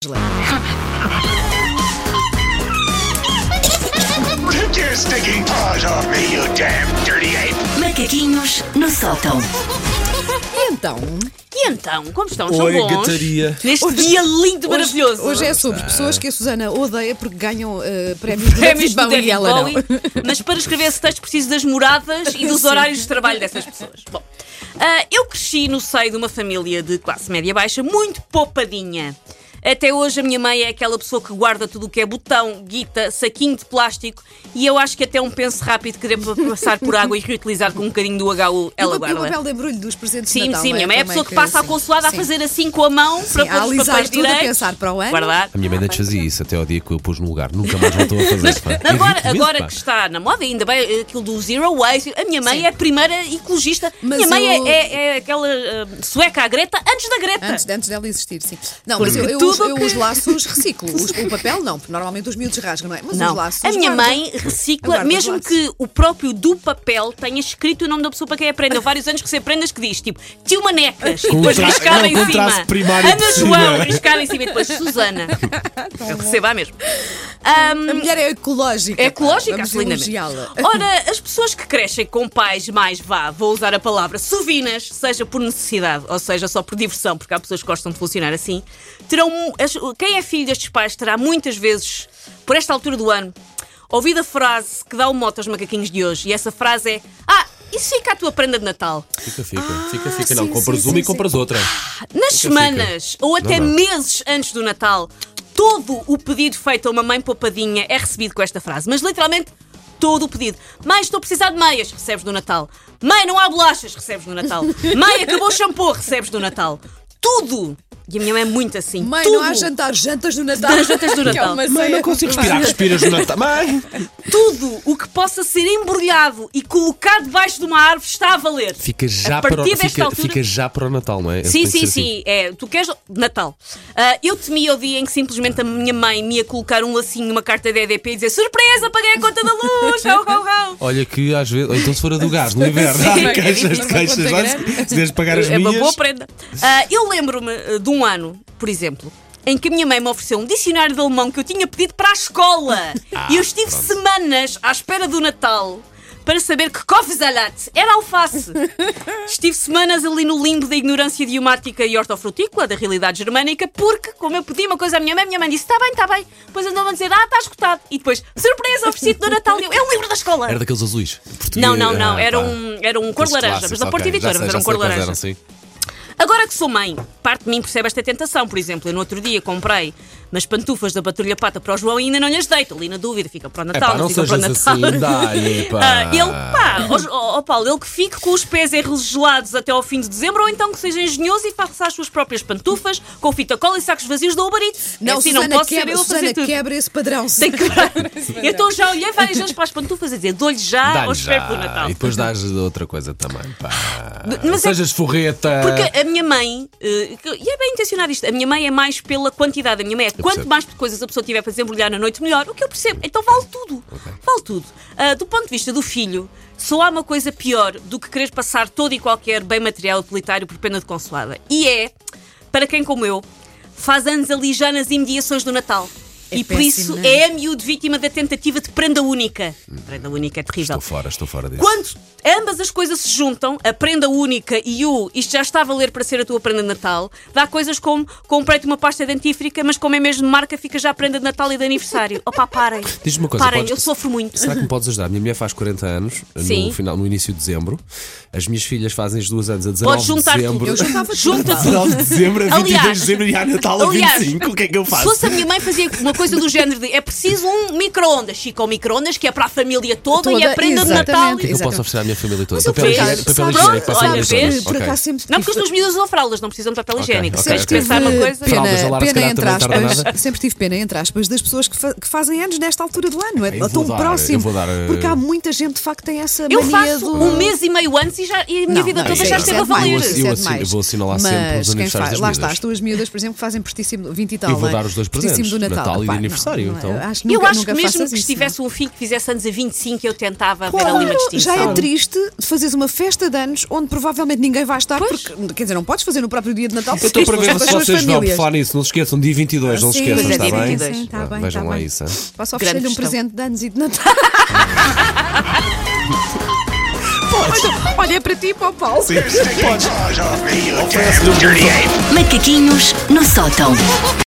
Take your stinking paws off me, you damn dirty ape! Macaquinhos no sótão. E então, como estão? São bons? Gataria. Neste dia lindo, maravilhoso. Hoje é sobre pessoas que a Susana odeia porque ganham prémios de David e ela não. Mas para escrever esse texto preciso das moradas e dos horários de trabalho dessas pessoas. Bom, eu cresci no seio de uma família de classe média baixa, muito poupadinha. Até hoje a minha mãe é aquela pessoa que guarda tudo o que é botão, guita, saquinho de plástico e eu acho que até um penso rápido querer passar por água e reutilizar com um bocadinho do HU ela guarda. E o papel de embrulho dos presentes de Natal. Sim, minha mãe é a pessoa que passa ao consulado a fazer assim com a mão para pôr os papéis direitos. A pensar para o ano. Guardar. A minha mãe antes fazia isso até ao dia que eu pus no lugar. Nunca mais voltou a fazer isso. Agora que está na moda, ainda bem, aquilo do Zero Waste, a minha mãe é a primeira ecologista. Minha mãe é aquela sueca à Greta antes da Greta. Antes dela existir, sim. Não, mas eu os laços reciclo. O papel não, porque normalmente os miúdos rasgam, não é? Mas não. Os laços. A minha mãe recicla, mesmo que o próprio do papel tenha escrito o nome da pessoa para quem aprenda. Vários anos que se prendas que diz, tipo, tio Manecas, e depois riscada em cima. Ana João, riscada em cima, e depois Susana. Eu recebo a mesma. A mulher é ecológica. É ecológica, absolutamente. Ora, as pessoas que crescem com pais mais, vou usar a palavra, sovinas, seja por necessidade, ou seja, só por diversão, porque há pessoas que gostam de funcionar assim, terão. Quem é filho destes pais terá muitas vezes, por esta altura do ano, ouvido a frase que dá o mote aos macaquinhos de hoje. E essa frase é: isso fica a tua prenda de Natal. Fica. Não, compras uma e compras outra. Nas semanas, ou até meses antes do Natal, todo o pedido feito a uma mãe poupadinha é recebido com esta frase. Mas literalmente todo o pedido. Mãe, estou a precisar de meias, recebes do Natal. Mãe, não há bolachas, recebes do Natal. Mãe, acabou o shampoo, recebes do Natal. Tudo! E a minha mãe é muito assim. Mãe, tudo. Não há jantas do Natal. Mãe, não consigo respirar. Respiras do Natal. Mãe! Tudo o que possa ser embrulhado e colocado debaixo de uma árvore está a valer. Fica já para o Natal, não é? Sim. É, tu queres Natal. Eu temia o dia em que simplesmente a minha mãe me ia colocar um lacinho, uma carta de EDP e dizer: surpresa, paguei a conta da luz! Olha que às vezes. Ou então se for a do gás, no inverno. Queixas lá. Se quiseres pagar as minhas. É uma boa prenda. Eu lembro-me de um ano, por exemplo, em que a minha mãe me ofereceu um dicionário de alemão que eu tinha pedido para a escola. E eu estive semanas à espera do Natal para saber que Kofsalat era alface. Estive semanas ali no limbo da ignorância idiomática e hortofrutícola da realidade germânica, porque, como eu pedi uma coisa à minha mãe disse: está bem. Depois andava a dizer: está esgotado. E depois, surpresa, ofereci-te do Natal. É um livro da escola. Era daqueles azuis? Não. Era um cor laranja. Mas da Porta Editora, mas era um cor laranja. Agora que sou mãe, parte de mim percebe esta tentação. Por exemplo, eu no outro dia comprei umas pantufas da Patrulha Pata para o João e ainda não lhes deito. Ali na dúvida, fica para o Natal, não fica para o Natal. Assim, dai, pá. Ele que fique com os pés enregelados até ao fim de dezembro, ou então que seja engenhoso e faça as suas próprias pantufas com fita cola e sacos vazios do Uber Eats. Não, é assim, Susana, não posso ser eu a fazer tudo. Quebra esse padrão. Tem que quebrar. Então já olhei várias vezes para as pantufas a dizer: dou-lhe já ou espero pelo Natal. E depois dás outra coisa também, pá. Mas sejas forreta. Porque a minha mãe, e é bem intencionado isto, a minha mãe é mais pela quantidade. A minha mãe é quanto mais coisas a pessoa tiver para desembrulhar na noite, melhor. O que eu percebo. Então vale tudo. Okay. Vale tudo. Do ponto de vista do filho, só há uma coisa pior do que querer passar todo e qualquer bem material utilitário por pena de consoada. E é, para quem como eu, faz anos ali já nas imediações do Natal. É e péssimo, por isso não é? É a miúdo vítima da tentativa de prenda única. Prenda única é terrível. Estou fora disso. Quando ambas as coisas se juntam, a prenda única e isto já está a valer para ser a tua prenda de Natal, dá coisas como: comprei-te uma pasta dentífrica, mas como é mesmo de marca, fica já a prenda de Natal e de aniversário. Parem. Diz-me uma coisa. Parem, eu sofro muito. Será que me podes ajudar? A minha mulher faz 40 anos, no início de dezembro. As minhas filhas fazem as 2 anos a 19 de dezembro. Podes juntar tudo. Junta tudo. 19 de dezembro, a 22 de dezembro e a Natal a 25. O que é que eu faço? Se fosse a minha mãe, fazia uma coisa do género de: é preciso um micro-ondas. Chico, micro-ondas que é para a família toda e é prenda de Natal. O que é que eu posso oferecer à minha família toda? Papel higiênico para a família toda. Não, porque as duas miúdas usam fraldas, não precisam de papel higiênico. Tens que pensar uma coisa. Sempre tive pena, entre aspas, das pessoas que fazem anos nesta altura do ano. É tão próximo. Porque há muita gente, de facto, tem essa mania. Eu faço um mês e meio antes e a minha vida toda já esteve a valer. Eu vou assinalar sempre os aniversários das miúdas. Lá está, as tuas miúdas, por exemplo, que fazem pertíssimo 20 e tal. Eu vou dar os dois presentes. Pertíssimo do Natal. de aniversário. Não, então. Eu acho que mesmo que estivesse um filho que fizesse anos a 25, eu tentava haver ali uma distinção. Já é triste fazeres uma festa de anos onde provavelmente ninguém vai estar, porque, quer dizer, não podes fazer no próprio dia de Natal. Eu estou para ver se vocês vão falar nisso, não se esqueçam, dia 22, não se esqueçam, está bem? Sim, está bem. Vejam lá isso. Posso oferecer-lhe um presente de anos e de Natal? Olha, é para ti e para o Paulo. Sim, podes. Macaquinhos no sótão.